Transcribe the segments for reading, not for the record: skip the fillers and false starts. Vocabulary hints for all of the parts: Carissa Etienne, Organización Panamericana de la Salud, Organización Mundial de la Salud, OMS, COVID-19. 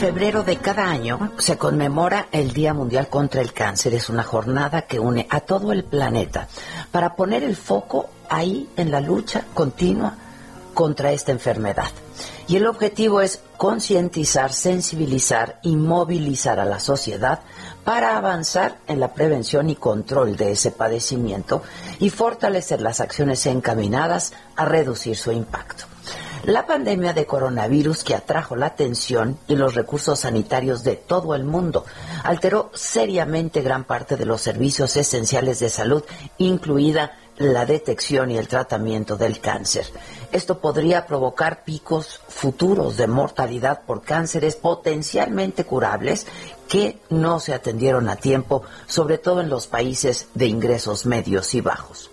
En febrero de cada año se conmemora el Día Mundial contra el Cáncer. Es una jornada que une a todo el planeta para poner el foco ahí en la lucha continua contra esta enfermedad. Y el objetivo es concientizar, sensibilizar y movilizar a la sociedad para avanzar en la prevención y control de ese padecimiento y fortalecer las acciones encaminadas a reducir su impacto. La pandemia de coronavirus, que atrajo la atención y los recursos sanitarios de todo el mundo, alteró seriamente gran parte de los servicios esenciales de salud, incluida la detección y el tratamiento del cáncer. Esto podría provocar picos futuros de mortalidad por cánceres potencialmente curables que no se atendieron a tiempo, sobre todo en los países de ingresos medios y bajos.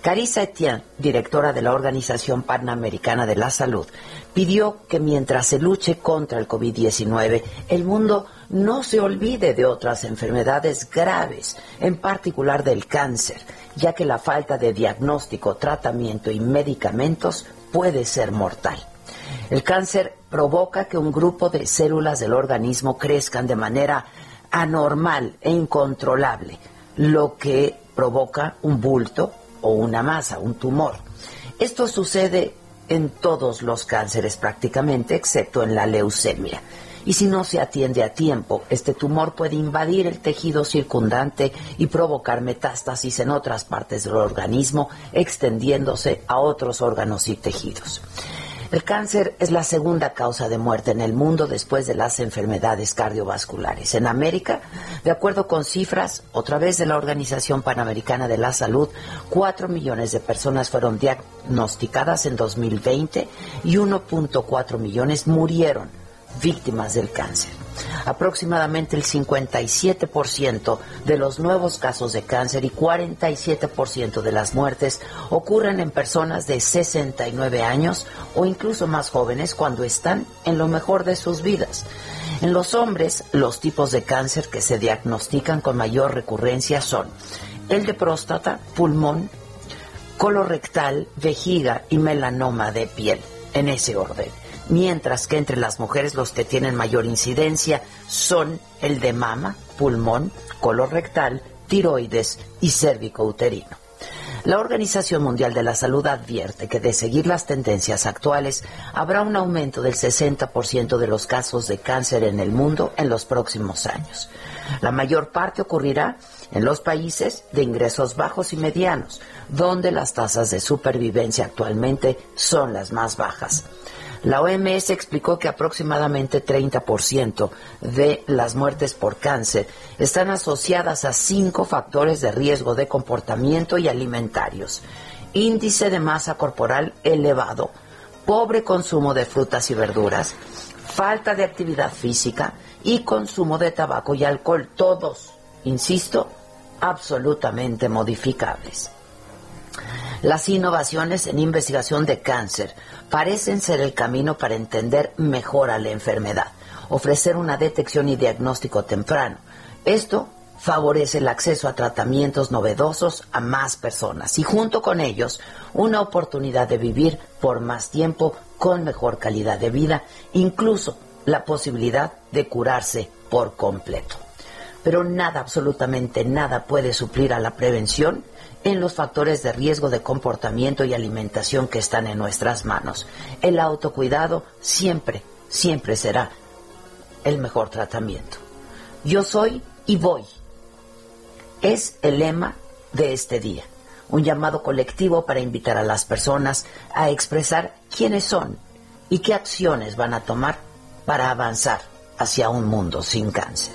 Carissa Etienne, directora de la Organización Panamericana de la Salud, pidió que mientras se luche contra el COVID-19, el mundo no se olvide de otras enfermedades graves, en particular del cáncer, ya que la falta de diagnóstico, tratamiento y medicamentos puede ser mortal. El cáncer provoca que un grupo de células del organismo crezcan de manera anormal e incontrolable, lo que provoca un bulto o una masa, un tumor. Esto sucede en todos los cánceres prácticamente, excepto en la leucemia. Y si no se atiende a tiempo, este tumor puede invadir el tejido circundante y provocar metástasis en otras partes del organismo, extendiéndose a otros órganos y tejidos. El cáncer es la segunda causa de muerte en el mundo después de las enfermedades cardiovasculares. En América, de acuerdo con cifras, otra vez de la Organización Panamericana de la Salud, 4 millones de personas fueron diagnosticadas en 2020 y 1.4 millones murieron víctimas del cáncer. Aproximadamente el 57% de los nuevos casos de cáncer y 47% de las muertes ocurren en personas de 69 años o incluso más jóvenes, cuando están en lo mejor de sus vidas. En los hombres, los tipos de cáncer que se diagnostican con mayor recurrencia son el de próstata, pulmón, colorectal, vejiga y melanoma de piel, en ese orden. Mientras que entre las mujeres los que tienen mayor incidencia son el de mama, pulmón, colorectal, tiroides y cérvico-uterino. La Organización Mundial de la Salud advierte que de seguir las tendencias actuales habrá un aumento del 60% de los casos de cáncer en el mundo en los próximos años. La mayor parte ocurrirá en los países de ingresos bajos y medianos, donde las tasas de supervivencia actualmente son las más bajas. La OMS explicó que aproximadamente 30% de las muertes por cáncer están asociadas a 5 factores de riesgo de comportamiento y alimentarios: índice de masa corporal elevado, pobre consumo de frutas y verduras, falta de actividad física y consumo de tabaco y alcohol, todos, insisto, absolutamente modificables. Las innovaciones en investigación de cáncer parecen ser el camino para entender mejor a la enfermedad, ofrecer una detección y diagnóstico temprano. Esto favorece el acceso a tratamientos novedosos a más personas y, junto con ellos, una oportunidad de vivir por más tiempo con mejor calidad de vida, incluso la posibilidad de curarse por completo. Pero nada, absolutamente nada, puede suplir a la prevención en los factores de riesgo de comportamiento y alimentación que están en nuestras manos. El autocuidado siempre, siempre será el mejor tratamiento. Yo soy y voy. Es el lema de este día, un llamado colectivo para invitar a las personas a expresar quiénes son y qué acciones van a tomar para avanzar hacia un mundo sin cáncer.